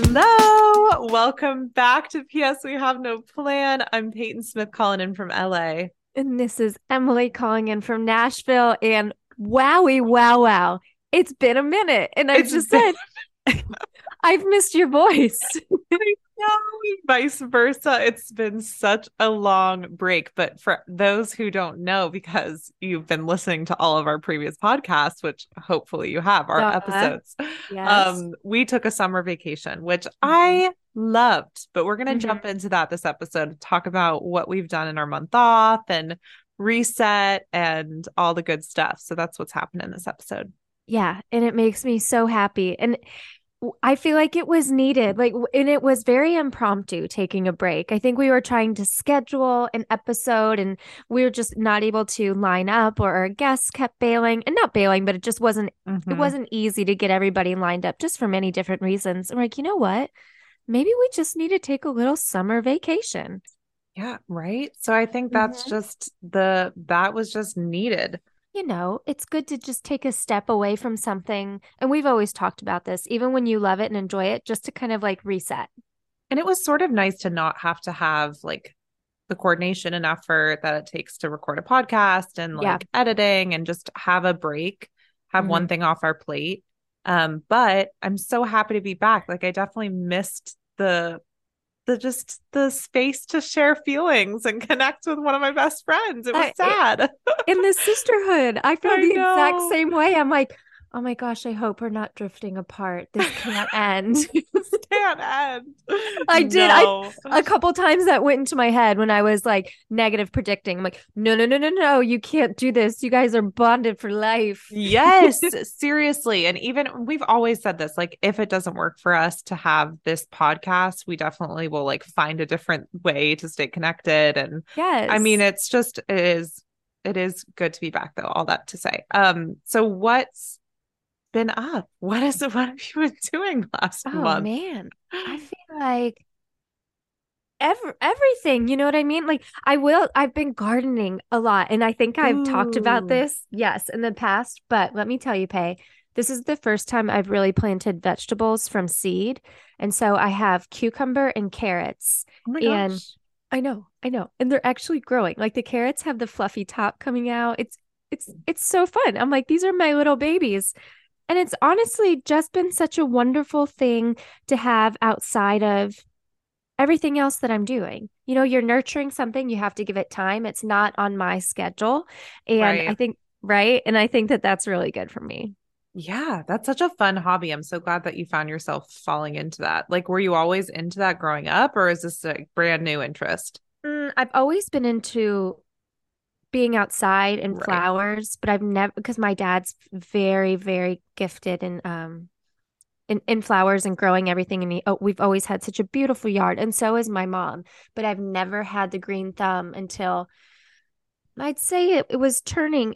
Hello, welcome back to PS We Have No Plan. I'm Peyton Smith calling in from LA. And this is Emily calling in from Nashville. And wowie, wow, wow. It's been a minute. And I just said, I've missed your voice. I know, vice versa. It's been such a long break. But for those who don't know, because you've been listening to all of our previous podcasts, which hopefully you have, our episodes, yes. We took a summer vacation, which I loved. But we're going to jump into that this episode, talk about what we've done in our month off and reset and all the good stuff. So that's what's happened in this episode. Yeah. And it makes me so happy. And I feel like it was needed, and it was very impromptu taking a break. I think we were trying to schedule an episode and we were just not able to line up, or our guests kept bailing and not bailing, but it just wasn't, it wasn't easy to get everybody lined up just for many different reasons. I'm like, you know what? Maybe we just need to take a little summer vacation. Yeah. Right. So I think that's just that was just needed. You know, it's good to just take a step away from something. And we've always talked about this, even when you love it and enjoy it, just to kind of like reset. And it was sort of nice to not have to have like the coordination and effort that it takes to record a podcast and like editing, and just have a break, have one thing off our plate. But I'm so happy to be back. Like I definitely missed the space to share feelings and connect with one of my best friends. It was sad. In the sisterhood, I feel the exact same way. I'm like, oh my gosh, I hope we're not drifting apart. This can't end. This can't end. I did. No. A couple times that went into my head when I was like negative predicting. I'm like, no, you can't do this. You guys are bonded for life. Yes, seriously. And even we've always said this, like if it doesn't work for us to have this podcast, we definitely will like find a different way to stay connected. And yes, I mean, it's just, it is good to be back though. All that to say. So what's been up? What have you been doing last month? Oh man, I feel like everything, you know what I mean? Like I've been gardening a lot, and I think I've talked about this, yes, in the past, but let me tell you, Pei, this is the first time I've really planted vegetables from seed. And so I have cucumber and carrots. Oh my gosh. And I know. And they're actually growing. Like the carrots have the fluffy top coming out. It's so fun. I'm like, these are my little babies. And it's honestly just been such a wonderful thing to have outside of everything else that I'm doing. You know, you're nurturing something, you have to give it time. It's not on my schedule. And I think that that's really good for me. Yeah, that's such a fun hobby. I'm so glad that you found yourself falling into that. Like, were you always into that growing up, or is this a brand new interest? I've always been into being outside and flowers, but I've never, because my dad's very, very gifted in flowers and growing everything. And we've always had such a beautiful yard, and so is my mom, but I've never had the green thumb until I'd say it was turning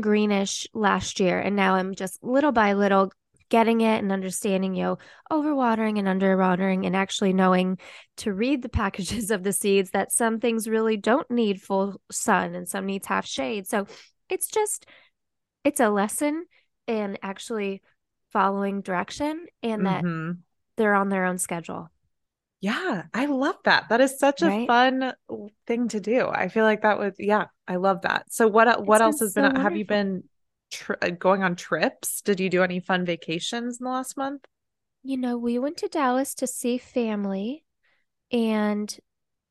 greenish last year. And now I'm just little by little getting it and understanding, overwatering and underwatering, and actually knowing to read the packages of the seeds, that some things really don't need full sun and some needs half shade. So it's a lesson in actually following direction, and that they're on their own schedule. Yeah, I love that. That is such a fun thing to do. I feel like that would, I love that. So what else has been, have you been going on trips? Did you do any fun vacations in the last month? You know, we went to Dallas to see family, and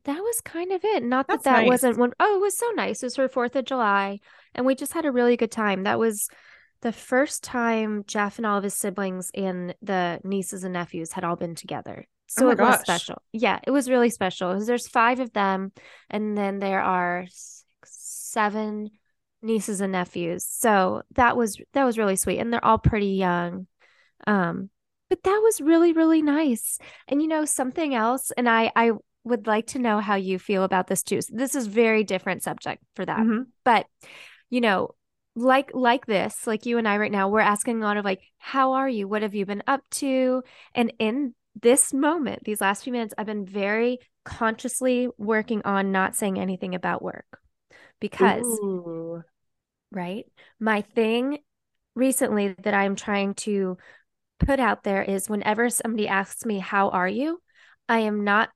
that was kind of it. Not that that wasn't one. Oh, it was so nice. It was her 4th of July, and we just had a really good time. That was the first time Jeff and all of his siblings and the nieces and nephews had all been together. So it was special. Yeah, it was really special. There's 5 of them, and then there are 7 nieces and nephews. So that was really sweet. And they're all pretty young. But that was really, really nice. And you know, something else, and I would like to know how you feel about this too. So this is very different subject for that. But you know, like this, like you and I right now, we're asking a lot of like, how are you? What have you been up to? And in this moment, these last few minutes, I've been very consciously working on not saying anything about work, because, my thing recently that I'm trying to put out there is whenever somebody asks me, how are you? I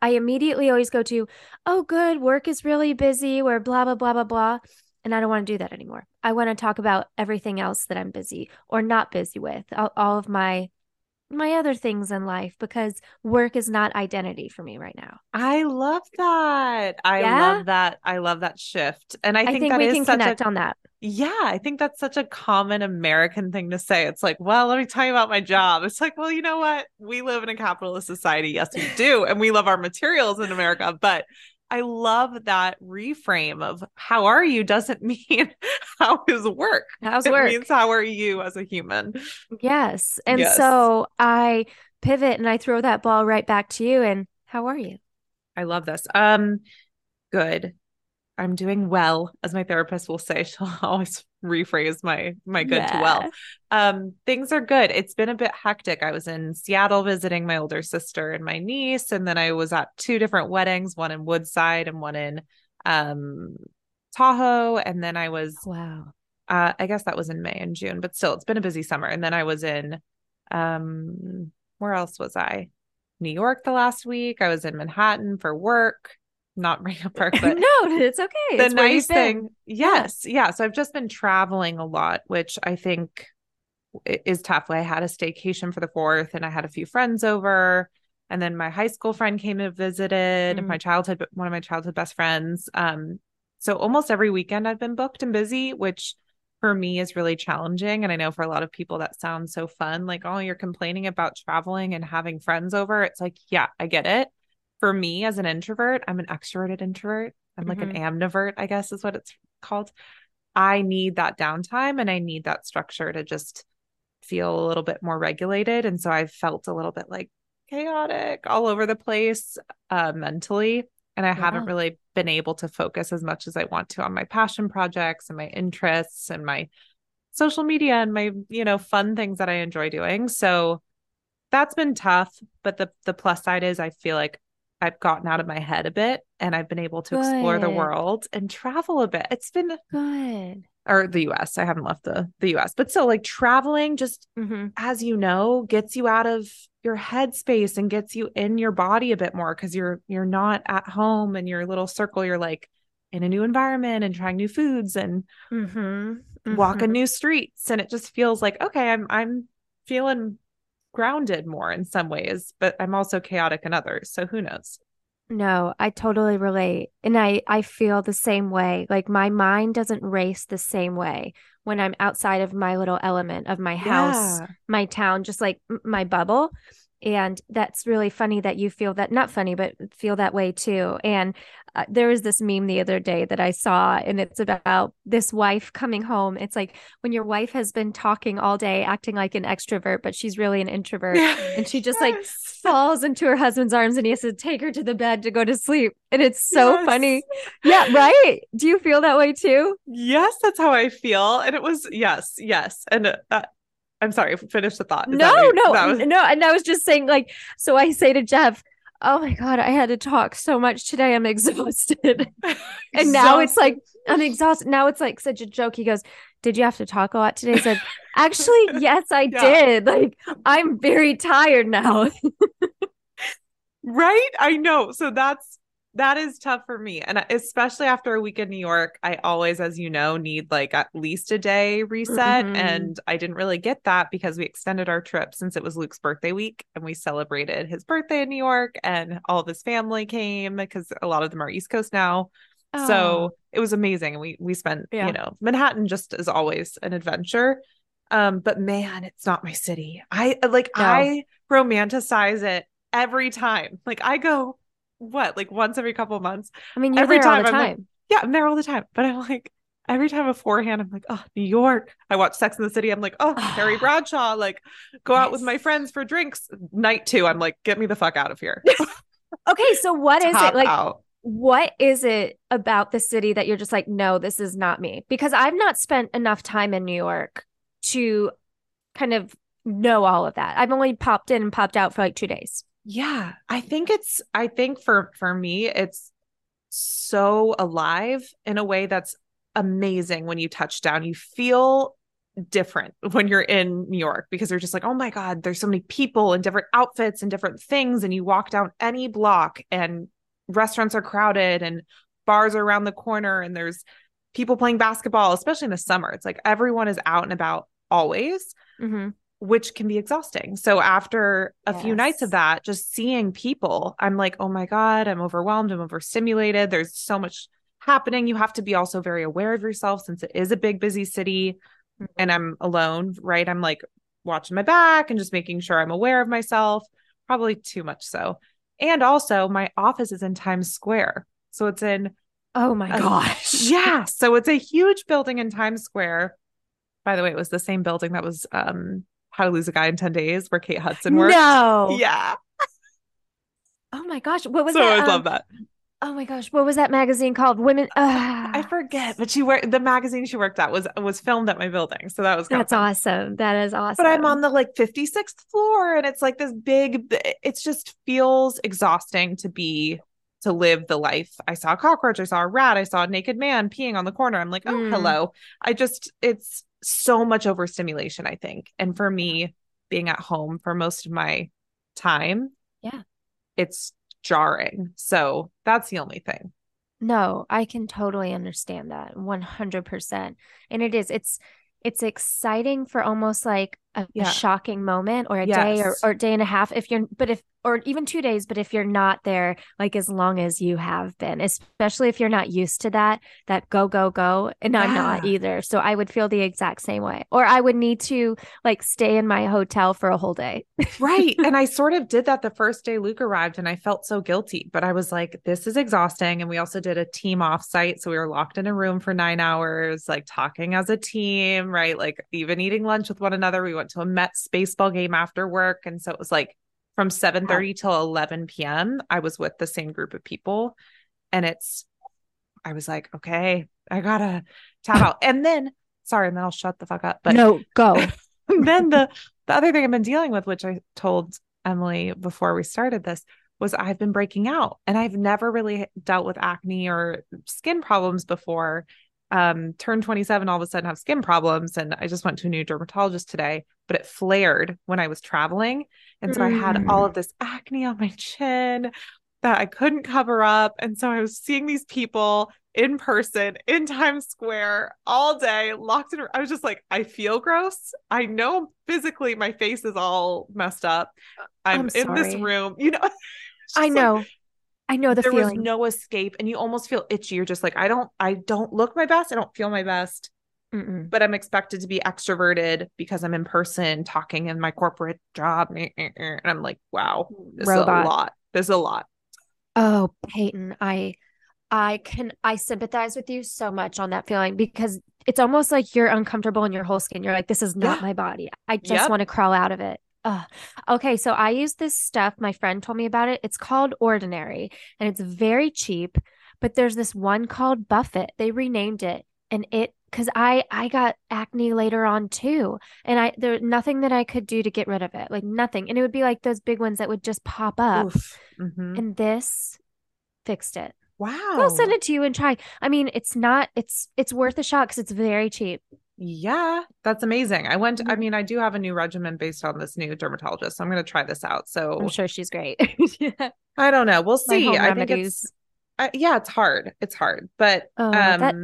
immediately always go to, oh, good, work is really busy, we're blah, blah, blah, blah, blah. And I don't want to do that anymore. I want to talk about everything else that I'm busy or not busy with, all of my other things in life, because work is not identity for me right now. I love that. I love that shift. And I think that we can connect on that. Yeah. I think that's such a common American thing to say. It's like, well, let me tell you about my job. It's like, well, you know what? We live in a capitalist society. Yes, we do. And we love our materials in America, but I love that reframe of how are you doesn't mean how is work. How's work? It means how are you as a human. Yes. And so I pivot and I throw that ball right back to you. And how are you? I love this. Good. I'm doing well, as my therapist will say. She'll always rephrase my good to well. Things are good. It's been a bit hectic. I was in Seattle visiting my older sister and my niece, and then I was at two different weddings, one in Woodside and one in Tahoe. And then I was I guess that was in May and June, but still, it's been a busy summer. And then I was in where else was I? New York the last week. I was in Manhattan for work. Not bring up work, but no, it's okay. The nice thing. Yes. Yeah. So I've just been traveling a lot, which I think is tough. I had a staycation for the 4th and I had a few friends over, and then my high school friend came and visited, and one of my childhood best friends. So almost every weekend I've been booked and busy, which for me is really challenging. And I know for a lot of people that sounds so fun. Like, oh, you're complaining about traveling and having friends over. It's like, yeah, I get it. For me as an introvert, I'm an extroverted introvert. I'm like an amnivert, I guess is what it's called. I need that downtime and I need that structure to just feel a little bit more regulated. And so I've felt a little bit like chaotic all over the place mentally. And I haven't really been able to focus as much as I want to on my passion projects and my interests and my social media and my, fun things that I enjoy doing. So that's been tough. But the plus side is I feel like I've gotten out of my head a bit and I've been able to explore the world and travel a bit. It's been good. Or the US. I haven't left the US, but still, like, traveling just as gets you out of your headspace and gets you in your body a bit more. 'Cause you're not at home in your little circle. You're like in a new environment and trying new foods and walking new streets. And it just feels like, okay, I'm feeling grounded more in some ways, but I'm also chaotic in others. So who knows? No, I totally relate. And I feel the same way. Like, my mind doesn't race the same way when I'm outside of my little element of my house, my town, just like my bubble. And that's really funny that you feel that, not funny, but feel that way too. And there was this meme the other day that I saw, and it's about this wife coming home. It's like when your wife has been talking all day, acting like an extrovert, but she's really an introvert. And she just like falls into her husband's arms and he has to take her to the bed to go to sleep. And it's so funny. Yeah. Right. Do you feel that way too? Yes. That's how I feel. And it was, yes. And I'm sorry, finish the thought. No. And I was just saying, like, so I say to Jeff, oh my God, I had to talk so much today. I'm exhausted. And now it's like, I'm exhausted. Now it's like such a joke. He goes, did you have to talk a lot today? He's like, actually, yes, I did. Like, I'm very tired now. Right. I know. So that is tough for me. And especially after a week in New York, I always, as you know, need like at least a day reset. And I didn't really get that because we extended our trip since it was Luke's birthday week and we celebrated his birthday in New York and all of his family came because a lot of them are East Coast now. Oh. So it was amazing. And we spent, Manhattan just is always an adventure. But man, it's not my city. I romanticize it every time. Like, I go, once every couple of months. I mean, you're every there time, all the time. I'm there all the time. But I'm like, every time beforehand, I'm like, oh, New York. I watch Sex and the City. I'm like, oh, Carrie Bradshaw. Like, go out with my friends for drinks. Night 2, I'm like, get me the fuck out of here. Okay, so what is it like? Out. What is it about the city that you're just like, no, this is not me? Because I've not spent enough time in New York to kind of know all of that. I've only popped in and popped out for like 2 days. Yeah, I think for me, it's so alive in a way that's amazing. When you touch down, you feel different when you're in New York, because they're just like, oh my God, there's so many people and different outfits and different things. And you walk down any block and restaurants are crowded and bars are around the corner and there's people playing basketball, especially in the summer. It's like everyone is out and about always, mm-hmm. which can be exhausting. So after a few nights of that, just seeing people, I'm like, oh my God, I'm overwhelmed. I'm overstimulated. There's so much happening. You have to be also very aware of yourself since it is a big, busy city. And I'm alone, right? I'm like watching my back and just making sure I'm aware of myself, probably too much so. And also my office is in Times Square. So it's in, oh my gosh. Yeah. So it's a huge building in Times Square. By the way, it was the same building that was How to Lose a Guy in 10 Days where Kate Hudson worked. No. Yeah. Oh my gosh. What was that? So I love that. Oh my gosh. What was that magazine called? Women. I forget, but the magazine she worked at was filmed at my building. So that was, that's awesome. That is awesome. But I'm on the 56th floor and it's like this big, it's just feels exhausting to live the life. I saw a cockroach. I saw a rat. I saw a naked man peeing on the corner. I'm like, hello. It's so much overstimulation, I think. And for me being at home for most of my time, it's jarring. So that's the only thing. No, I can totally understand that 100%. And it's exciting for almost like a shocking moment or a day or day and a half or even 2 days, but if you're not there like as long as you have been, especially if you're not used to that go. And I'm not either. So I would feel the exact same way, or I would need to stay in my hotel for a whole day. Right. And I sort of did that the first day Luke arrived and I felt so guilty, but I was like, this is exhausting. And we also did a team offsite. So we were locked in a room for 9 hours, talking as a team, right? Even eating lunch with one another. We went to a Mets baseball game after work. And so it was from 7:30 till 11 p.m. I was with the same group of people, and I was like, okay, I gotta tap out. And then, sorry, and then I'll shut the fuck up. But no, go. Then the other thing I've been dealing with, which I told Emily before we started this, was I've been breaking out, and I've never really dealt with acne or skin problems before. Turned 27, all of a sudden have skin problems. And I just went to a new dermatologist today, but it flared when I was traveling. And so I had all of this acne on my chin that I couldn't cover up. And so I was seeing these people in person in Times Square all day, locked in. I was just like, I feel gross. I know physically my face is all messed up. I'm in this room, I know. I know the feeling. There was no escape and you almost feel itchy. You're just like, I don't look my best. I don't feel my best, but I'm expected to be extroverted because I'm in person talking in my corporate job. And I'm like, wow, this is a lot. This is a lot. Oh, Peyton, I sympathize with you so much on that feeling because it's almost like you're uncomfortable in your whole skin. You're like, this is not my body. I just want to crawl out of it. Okay. So I use this stuff. My friend told me about it. It's called Ordinary and it's very cheap, but there's this one called Buffet. They renamed it and cause I got acne later on too. And there's nothing that I could do to get rid of it. Nothing. And it would be those big ones that would just pop up and this fixed it. Wow. I'll send it to you and try. I mean, it's worth a shot cause it's very cheap. Yeah, that's amazing. I do have a new regimen based on this new dermatologist. So I'm going to try this out. So I'm sure she's great. I don't know. We'll see. I think it's hard. It's hard, but that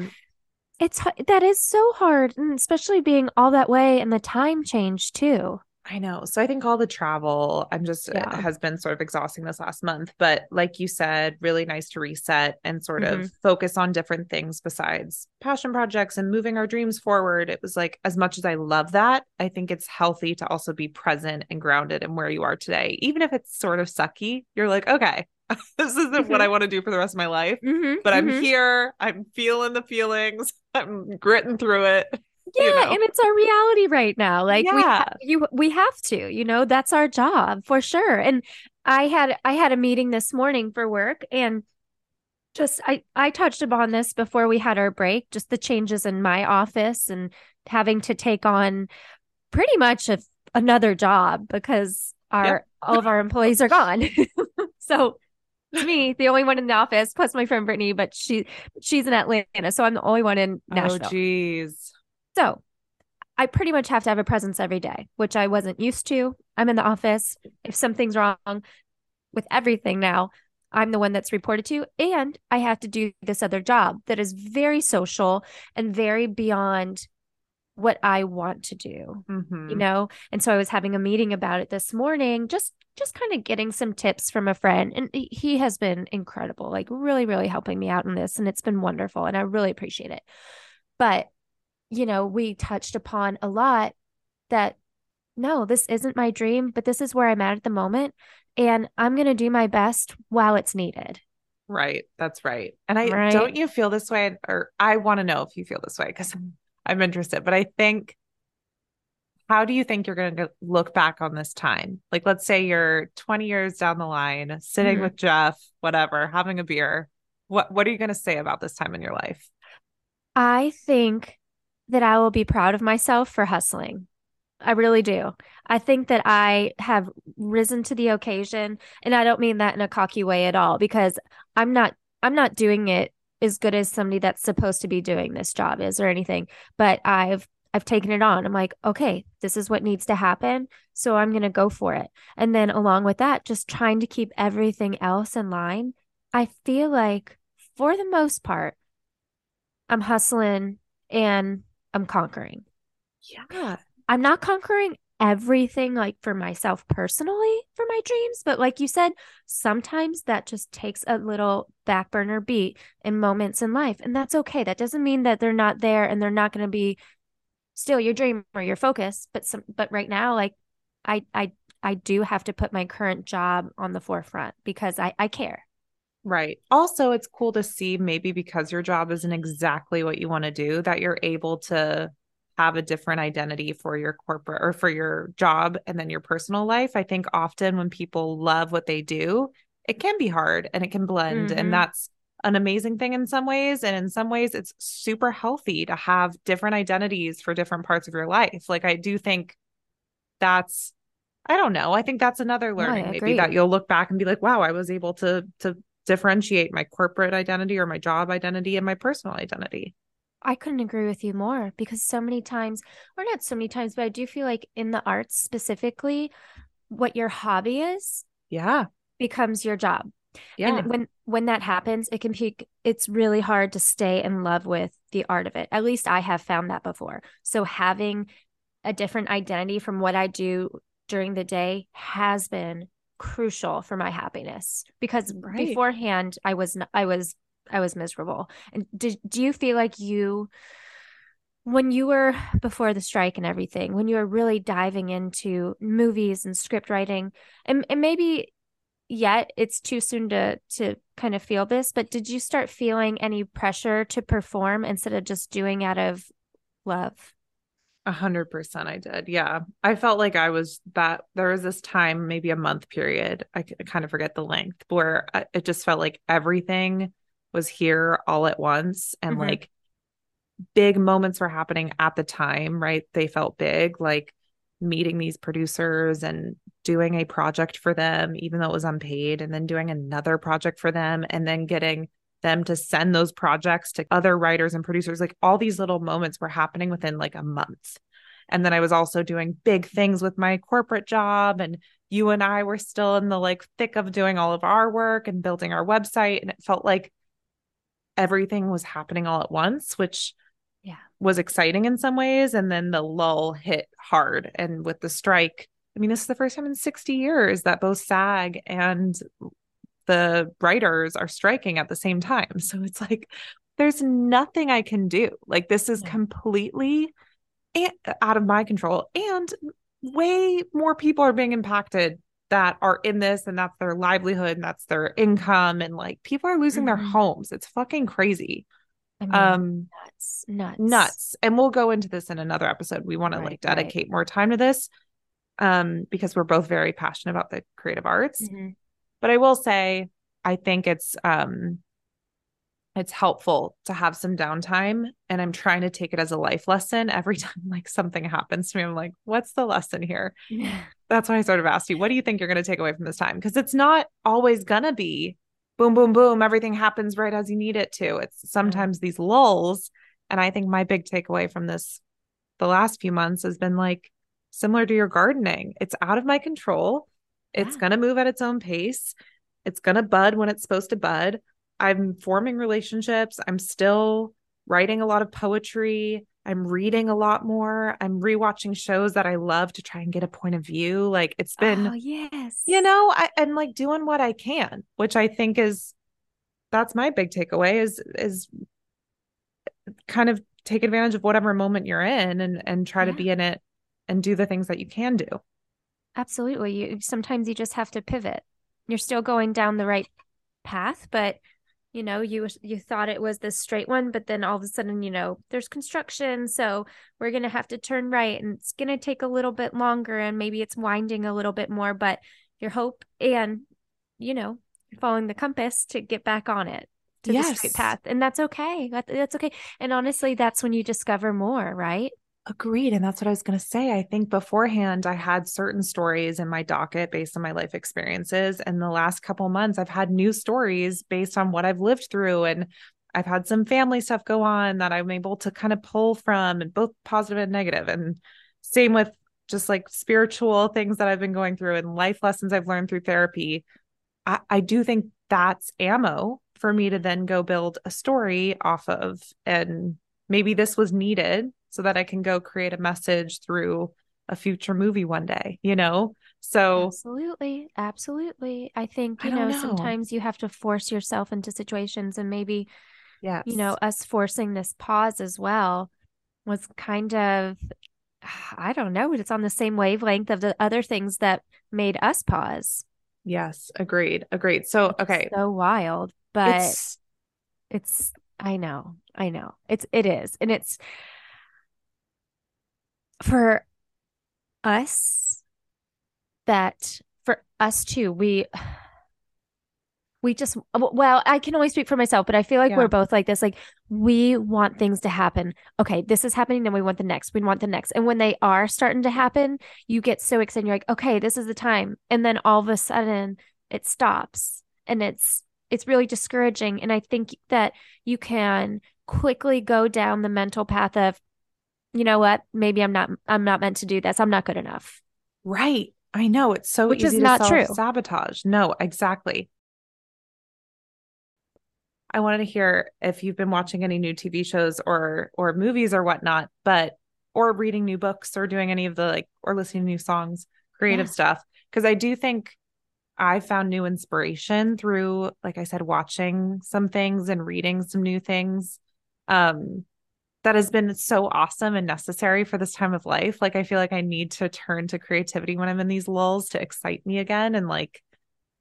is so hard. And especially being all that way and the time change too. I know. So I think all the travel has been sort of exhausting this last month, but like you said, really nice to reset and sort of focus on different things besides passion projects and moving our dreams forward. It was as much as I love that, I think it's healthy to also be present and grounded in where you are today. Even if it's sort of sucky, you're like, okay, this isn't what I want to do for the rest of my life, but I'm here, I'm feeling the feelings, I'm gritting through it. Yeah. And it's our reality right now. We have to, that's our job for sure. And I had a meeting this morning for work and just, I touched upon this before we had our break, just the changes in my office and having to take on pretty much another job because all of our employees are gone. So to me, the only one in the office, plus my friend Brittany, but she's in Atlanta. So I'm the only one in Nashville. Oh, geez. So I pretty much have to have a presence every day, which I wasn't used to. I'm in the office. If something's wrong with everything now, I'm the one that's reported to, and I have to do this other job that is very social and very beyond what I want to do, you know? And so I was having a meeting about it this morning, just kind of getting some tips from a friend. And he has been incredible, like really, really helping me out in this. And it's been wonderful. And I really appreciate it. But, you know, we touched upon a lot that, no, this isn't my dream, but this is where I'm at the moment. And I'm going to do my best while it's needed. Right. That's right. And don't you feel this way? Or I want to know if you feel this way, because I'm interested, but I think, how do you think you're going to look back on this time? Like, let's say you're 20 years down the line, sitting with Jeff, whatever, having a beer. What are you going to say about this time in your life? I think that I will be proud of myself for hustling. I really do. I think that I have risen to the occasion, and I don't mean that in a cocky way at all, because I'm not doing it as good as somebody that's supposed to be doing this job is or anything, but I've taken it on. I'm like, okay, this is what needs to happen. So I'm going to go for it. And then along with that, just trying to keep everything else in line. I feel like for the most part, I'm hustling and I'm conquering. Yeah. I'm not conquering everything like for myself personally for my dreams. But like you said, sometimes that just takes a little back burner beat in moments in life. And that's okay. That doesn't mean that they're not there and they're not going to be still your dream or your focus. But right now, like I do have to put my current job on the forefront because I care. Right. Also, it's cool to see, maybe because your job isn't exactly what you want to do, that you're able to have a different identity for your corporate or for your job and then your personal life. I think often when people love what they do, it can be hard and it can blend. And that's an amazing thing in some ways. And in some ways it's super healthy to have different identities for different parts of your life. Like, I do think that's, I don't know. I think that's another learning, maybe, that you'll look back and be like, wow, I was able to differentiate my corporate identity or my job identity and my personal identity. I couldn't agree with you more, because so many times, or not so many times, but I do feel like in the arts specifically, what your hobby is becomes your job. Yeah. And when that happens, it can peak. It's really hard to stay in love with the art of it. At least I have found that before. So having a different identity from what I do during the day has been crucial for my happiness, because beforehand I was miserable. And do you feel like you, when you were before the strike and everything, when you were really diving into movies and script writing, and maybe yet it's too soon to kind of feel this, but did you start feeling any pressure to perform instead of just doing out of love? 100% I did. Yeah. I felt like there was this time, maybe a month period, I kind of forget the length, where it just felt like everything was here all at once. And like big moments were happening at the time, right? They felt big, like meeting these producers and doing a project for them, even though it was unpaid, and then doing another project for them, and then getting them to send those projects to other writers and producers. Like, all these little moments were happening within like a month. And then I was also doing big things with my corporate job, and you and I were still in the like thick of doing all of our work and building our website. And it felt like everything was happening all at once, which was exciting in some ways. And then the lull hit hard. And with the strike, I mean, this is the first time in 60 years that both SAG and the writers are striking at the same time. So it's like, there's nothing I can do. Like, this is completely out of my control, and way more people are being impacted that are in this, and that's their livelihood and that's their income. And like, people are losing their homes. It's fucking crazy. I mean, nuts. And we'll go into this in another episode. We want to dedicate more time to this, because we're both very passionate about the creative arts, but I will say, I think it's helpful to have some downtime, and I'm trying to take it as a life lesson. Every time like something happens to me, I'm like, what's the lesson here? Yeah. That's why I sort of asked you, what do you think you're going to take away from this time? Because it's not always going to be boom, boom, boom. Everything happens right as you need it to. It's sometimes these lulls. And I think my big takeaway from this the last few months has been like similar to your gardening. It's out of my control. It's going to move at its own pace. It's going to bud when it's supposed to bud. I'm forming relationships. I'm still writing a lot of poetry. I'm reading a lot more. I'm rewatching shows that I love to try and get a point of view. Like it's been, I'm like doing what I can, which I think is, that's my big takeaway is kind of take advantage of whatever moment you're in and try to be in it and do the things that you can do. Absolutely. Sometimes you just have to pivot. You're still going down the right path, but you know, you thought it was this straight one, but then all of a sudden, you know, there's construction. So we're going to have to turn right and it's going to take a little bit longer and maybe it's winding a little bit more, but your hope and, you know, following the compass to get back on it to the straight path. And that's okay. That's okay. And honestly, that's when you discover more, right? Agreed. And that's what I was going to say. I think beforehand, I had certain stories in my docket based on my life experiences. And the last couple months, I've had new stories based on what I've lived through. And I've had some family stuff go on that I'm able to kind of pull from, and both positive and negative. And same with just like spiritual things that I've been going through and life lessons I've learned through therapy. I do think that's ammo for me to then go build a story off of. And maybe this was needed so that I can go create a message through a future movie one day, you know? So absolutely. Absolutely. I think, you know, sometimes you have to force yourself into situations and maybe, you know, us forcing this pause as well was kind of, I don't know, it's on the same wavelength of the other things that made us pause. Yes. Agreed. So, okay. It's so wild, but it's I know it is. And it's, For us too, we just, well, I can only speak for myself, but I feel like we're both like this, like we want things to happen. Okay. This is happening. Then we want the next. And when they are starting to happen, you get so excited. You're like, okay, this is the time. And then all of a sudden it stops and it's really discouraging. And I think that you can quickly go down the mental path of, you know what, maybe I'm not meant to do this. I'm not good enough. Right. I know it's so easy to self-sabotage. No, exactly. I wanted to hear if you've been watching any new TV shows or movies or whatnot, but, or reading new books or doing any of the like, or listening to new songs, creative stuff. Cause I do think I found new inspiration through, like I said, watching some things and reading some new things. That has been so awesome and necessary for this time of life. Like, I feel like I need to turn to creativity when I'm in these lulls to excite me again. And like,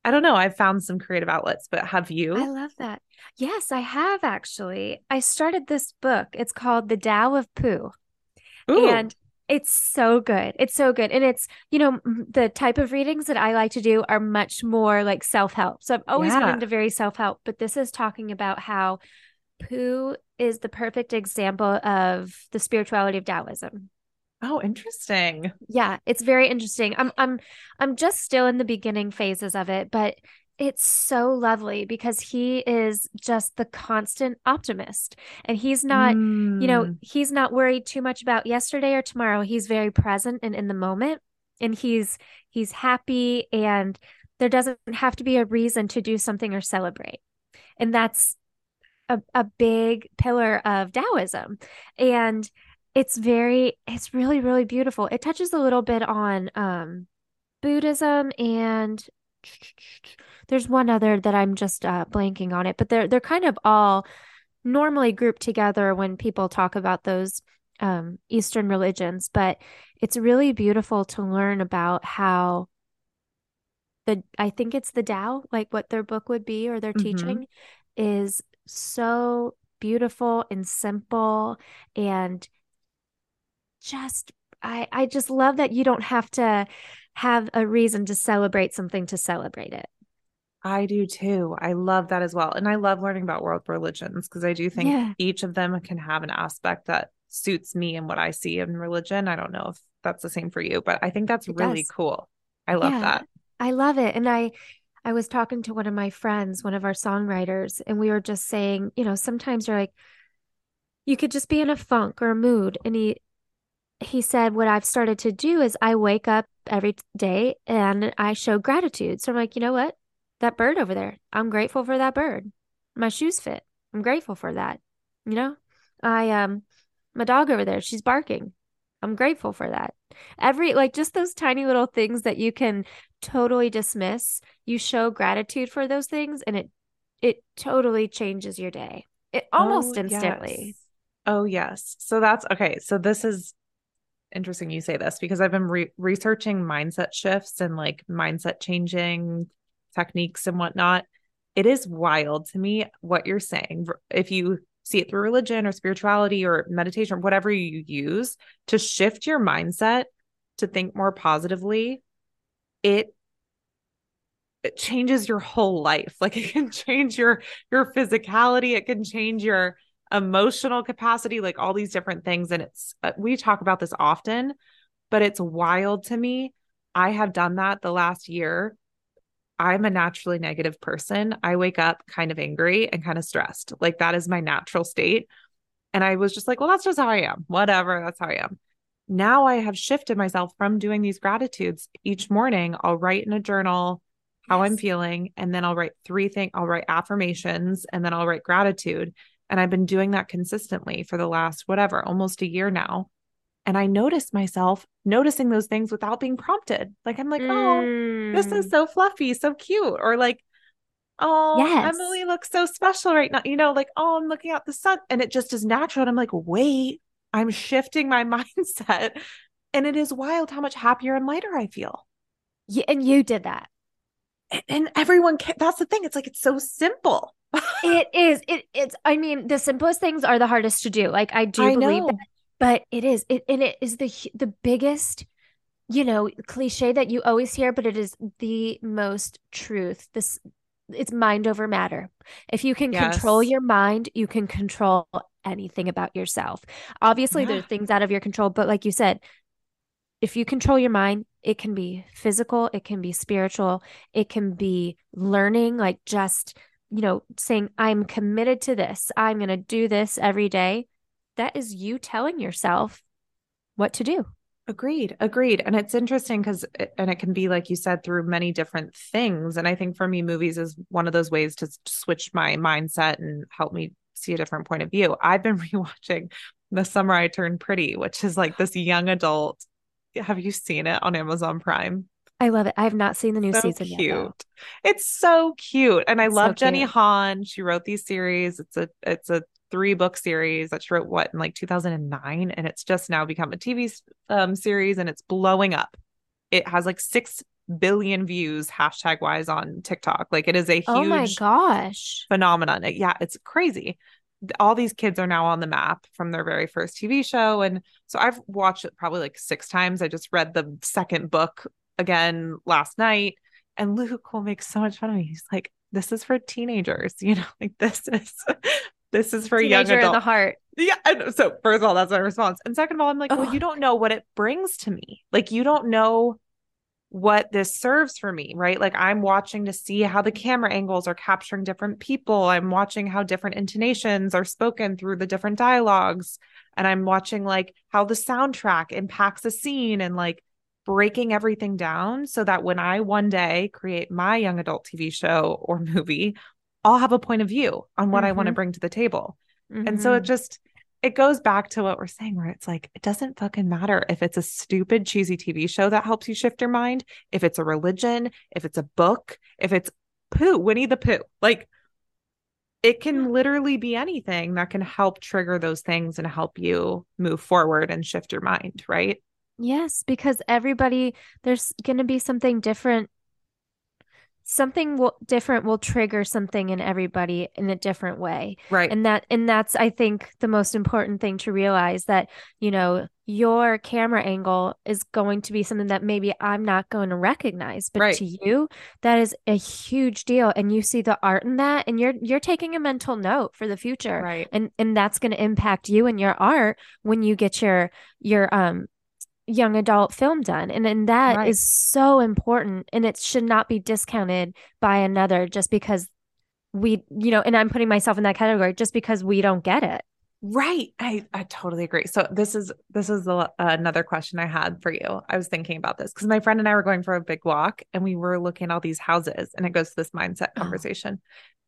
I don't know, I've found some creative outlets, but have you? I love that. Yes, I have actually. I started this book. It's called The Tao of Pooh. Ooh. And it's so good. It's so good. And it's, you know, the type of readings that I like to do are much more like self-help. So I've always been into very self-help, but this is talking about how Pooh is the perfect example of the spirituality of Taoism. Oh, interesting. Yeah, it's very interesting. I'm just still in the beginning phases of it, but it's so lovely because he is just the constant optimist and he's not, you know, he's not worried too much about yesterday or tomorrow. He's very present and in the moment, and he's happy, and there doesn't have to be a reason to do something or celebrate. And that's a big pillar of Taoism. And it's really, really beautiful. It touches a little bit on Buddhism, and there's one other that I'm just blanking on it, but they're kind of all normally grouped together when people talk about those Eastern religions. But it's really beautiful to learn about how I think it's the Tao, like what their book would be or their teaching is so beautiful and simple, and just, I just love that you don't have to have a reason to celebrate something to celebrate it. I do too. I love that as well. And I love learning about world religions because I do think each of them can have an aspect that suits me and what I see in religion. I don't know if that's the same for you, but I think that's really cool. I love that. I love it. And I was talking to one of my friends, one of our songwriters, and we were just saying, you know, sometimes you're like, you could just be in a funk or a mood, and he said, what I've started to do is I wake up every day and I show gratitude. So I'm like, you know what? That bird over there, I'm grateful for that bird. My shoes fit. I'm grateful for that. You know, my dog over there, she's barking. I'm grateful for that. Just those tiny little things that you can totally dismiss. You show gratitude for those things and it totally changes your day. It almost instantly. Yes. Oh, yes. So that's okay. So this is interesting you say this because I've been researching mindset shifts and mindset changing techniques and whatnot. It is wild to me what you're saying. If you see it through religion or spirituality or meditation, whatever you use to shift your mindset to think more positively, it changes your whole life. It can change your physicality. It can change your emotional capacity, all these different things. And we talk about this often, but it's wild to me. I have done that the last year. I'm a naturally negative person. I wake up kind of angry and kind of stressed. That is my natural state. And I was just like, well, that's just how I am. Whatever. That's how I am. Now I have shifted myself from doing these gratitudes each morning. I'll write in a journal how I'm feeling. And then I'll write I'll write affirmations and then I'll write gratitude. And I've been doing that consistently for the last, almost a year now. And I noticed myself noticing those things without being prompted. I'm like, oh, this is so fluffy, so cute. Or Emily looks so special right now. Oh, I'm looking out the sun and it just is natural. And I'm like, wait, I'm shifting my mindset. And it is wild how much happier and lighter I feel. Yeah, and you did that. And everyone can, that's the thing. It's it's so simple. It is. It's, the simplest things are the hardest to do. I believe that. But it is, it is the biggest, cliche that you always hear, but it is the most truth. It's mind over matter. If you can control your mind, you can control anything about yourself. Obviously there are things out of your control, but like you said, if you control your mind, it can be physical, it can be spiritual, it can be learning, saying, I'm committed to this. I'm going to do this every day. That is you telling yourself what to do. Agreed. And it's interesting because it can be, like you said, through many different things. And I think for me, movies is one of those ways to switch my mindset and help me see a different point of view. I've been rewatching The Summer I Turned Pretty, which is this young adult. Have you seen it on Amazon Prime? I love it. I have not seen the new season yet. It's so cute. And I love Jenny Han. She wrote these series. It's a 3-book series that she wrote in 2009. And it's just now become a TV series and it's blowing up. It has 6 billion views #wise on TikTok. It is a huge phenomenon. It's crazy. All these kids are now on the map from their very first TV show. And so I've watched it probably 6 times. I just read the 2nd book again last night. And Luke will make so much fun of me. He's like, this is for teenagers, this is for young adults. In the heart. Yeah. And so first of all, that's my response. And second of all, I'm like, well, you don't know what it brings to me. You don't know what this serves for me, right? I'm watching to see how the camera angles are capturing different people. I'm watching how different intonations are spoken through the different dialogues. And I'm watching how the soundtrack impacts a scene and breaking everything down so that when I one day create my young adult TV show or movie, I'll have a point of view on what I want to bring to the table. Mm-hmm. And so it goes back to what we're saying, where it's it doesn't fucking matter if it's a stupid, cheesy TV show that helps you shift your mind, if it's a religion, if it's a book, if it's Winnie the Pooh, it can literally be anything that can help trigger those things and help you move forward and shift your mind. Right. Yes. Because there's going to be something different. Something different will trigger something in everybody in a different way. Right. And that's, I think, the most important thing to realize that, your camera angle is going to be something that maybe I'm not going to recognize, but to you, that is a huge deal. And you see the art in that and you're taking a mental note for the future. Right. And that's going to impact you and your art when you get your young adult film done. And that is so important. And it should not be discounted by another just because we, and I'm putting myself in that category just because we don't get it. Right. I totally agree. So this is another question I had for you. I was thinking about this because my friend and I were going for a big walk and we were looking at all these houses, and it goes to this mindset conversation.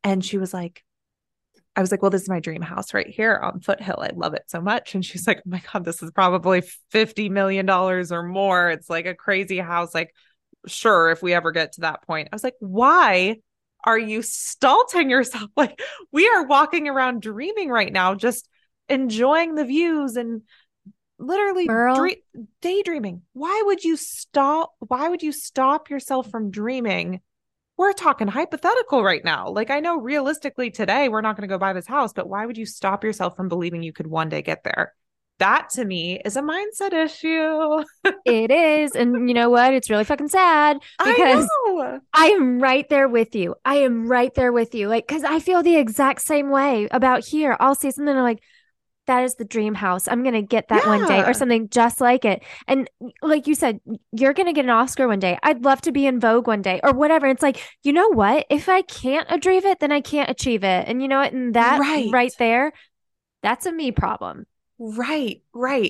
And she was like, I was like, well, this is my dream house right here on Foothill. I love it so much. And she's like, oh my God, this is probably $50 million or more. It's like a crazy house. Like, sure, if we ever get to that point. I was like, why are you stalling yourself? Like, we are walking around dreaming right now, just enjoying the views and literally daydreaming. Why would you stop yourself from dreaming? We're talking hypothetical right now. Like, I know realistically today, we're not going to go buy this house, but why would you stop yourself from believing you could one day get there? That to me is a mindset issue. It is. And you know what? It's really fucking sad because I am right there with you. Like, cause I feel the exact same way about here all season. And I'm like, that is the dream house. I'm going to get that one day or something just like it. And like you said, you're going to get an Oscar one day. I'd love to be in Vogue one day or whatever. It's like, you know what? If I can't achieve it, then I can't achieve it. And you know what? And that right there, that's a me problem. Right.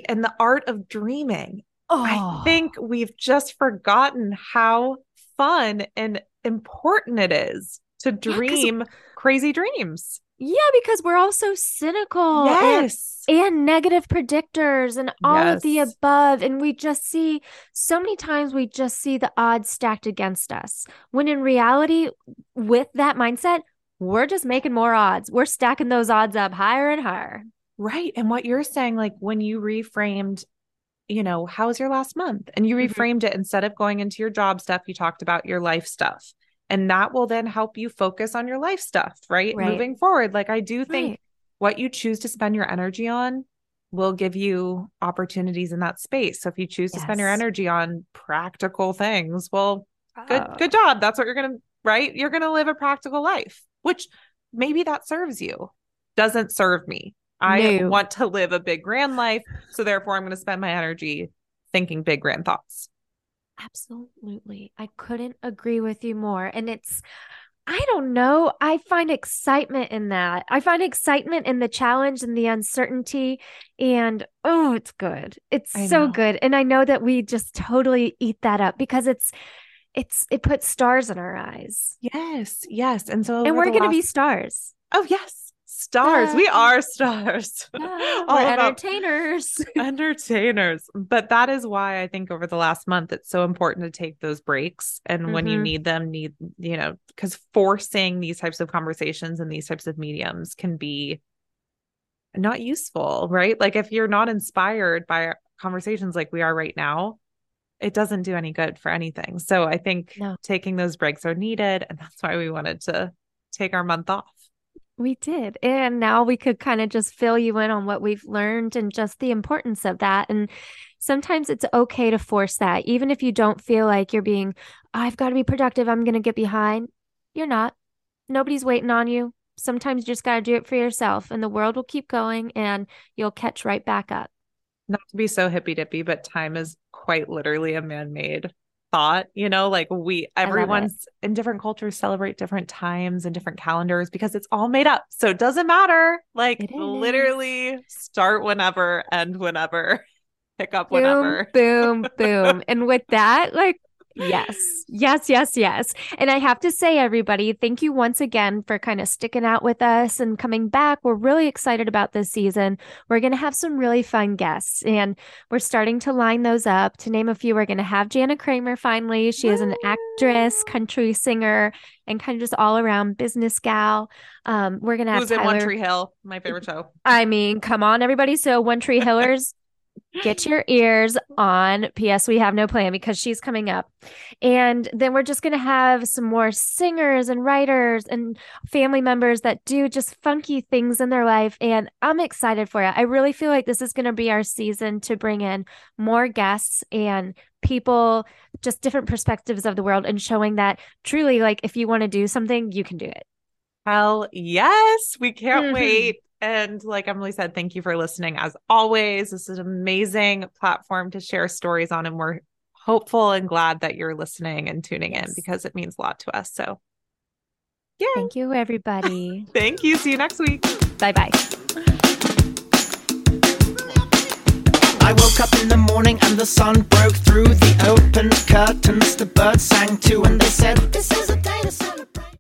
And the art of dreaming. Oh. I think we've just forgotten how fun and important it is to dream crazy dreams. Yeah, because we're all so cynical and negative predictors and all of the above. And we just see so many times we just see the odds stacked against us. When in reality, with that mindset, we're just making more odds. We're stacking those odds up higher and higher. Right. And what you're saying, like when you reframed, you know, how was your last month? And you reframed it instead of going into your job stuff, you talked about your life stuff. And that will then help you focus on your life stuff, right? Moving forward. Like, I do think what you choose to spend your energy on will give you opportunities in that space. So if you choose to spend your energy on practical things, well, good job. That's what you're going to, right? You're going to live a practical life, which maybe that serves you. Doesn't serve me. I want to live a big grand life. So therefore I'm going to spend my energy thinking big grand thoughts. Absolutely. I couldn't agree with you more. And it's, I don't know. I find excitement in that. I find excitement in the challenge and the uncertainty. And oh, it's good. It's so good. And I know that we just totally eat that up because it puts stars in our eyes. Yes. And so, and we're going to be stars. Oh, yes. Stars. We are stars. We're entertainers. But that is why I think over the last month, it's so important to take those breaks. And when you need them, you know, because forcing these types of conversations and these types of mediums can be not useful, right? Like if you're not inspired by conversations like we are right now, it doesn't do any good for anything. So I think taking those breaks are needed. And that's why we wanted to take our month off. We did. And now we could kind of just fill you in on what we've learned and just the importance of that. And sometimes it's okay to force that. Even if you don't feel like you're being, I've got to be productive. I'm going to get behind. You're not. Nobody's waiting on you. Sometimes you just got to do it for yourself and the world will keep going and you'll catch right back up. Not to be so hippy dippy, but time is quite literally a man-made thought, you know, like everyone's in different cultures celebrate different times and different calendars because it's all made up. So it doesn't matter. Like literally start whenever, end whenever, pick up whenever. Boom, boom. And with that, like, yes. And I have to say, everybody, thank you once again for kind of sticking out with us and coming back. We're really excited about this season. We're going to have some really fun guests and we're starting to line those up. To name a few, we're going to have Jana Kramer finally. She is an actress, country singer, and kind of just all around business gal. We're going to have Tyler. One Tree Hill, my favorite show. I mean, come on, everybody. So One Tree Hillers. Get your ears on. P.S. We have no plan because she's coming up. And then we're just going to have some more singers and writers and family members that do just funky things in their life. And I'm excited for it. I really feel like this is going to be our season to bring in more guests and people, just different perspectives of the world and showing that truly, like, if you want to do something, you can do it. Hell yes. We can't wait. And like Emily said, thank you for listening. As always, this is an amazing platform to share stories on. And we're hopeful and glad that you're listening and tuning in because it means a lot to us. So yeah. Thank you, everybody. Thank you. See you next week. Bye-bye. I woke up in the morning and the sun broke through the open curtains. The birds sang too and they said, "This is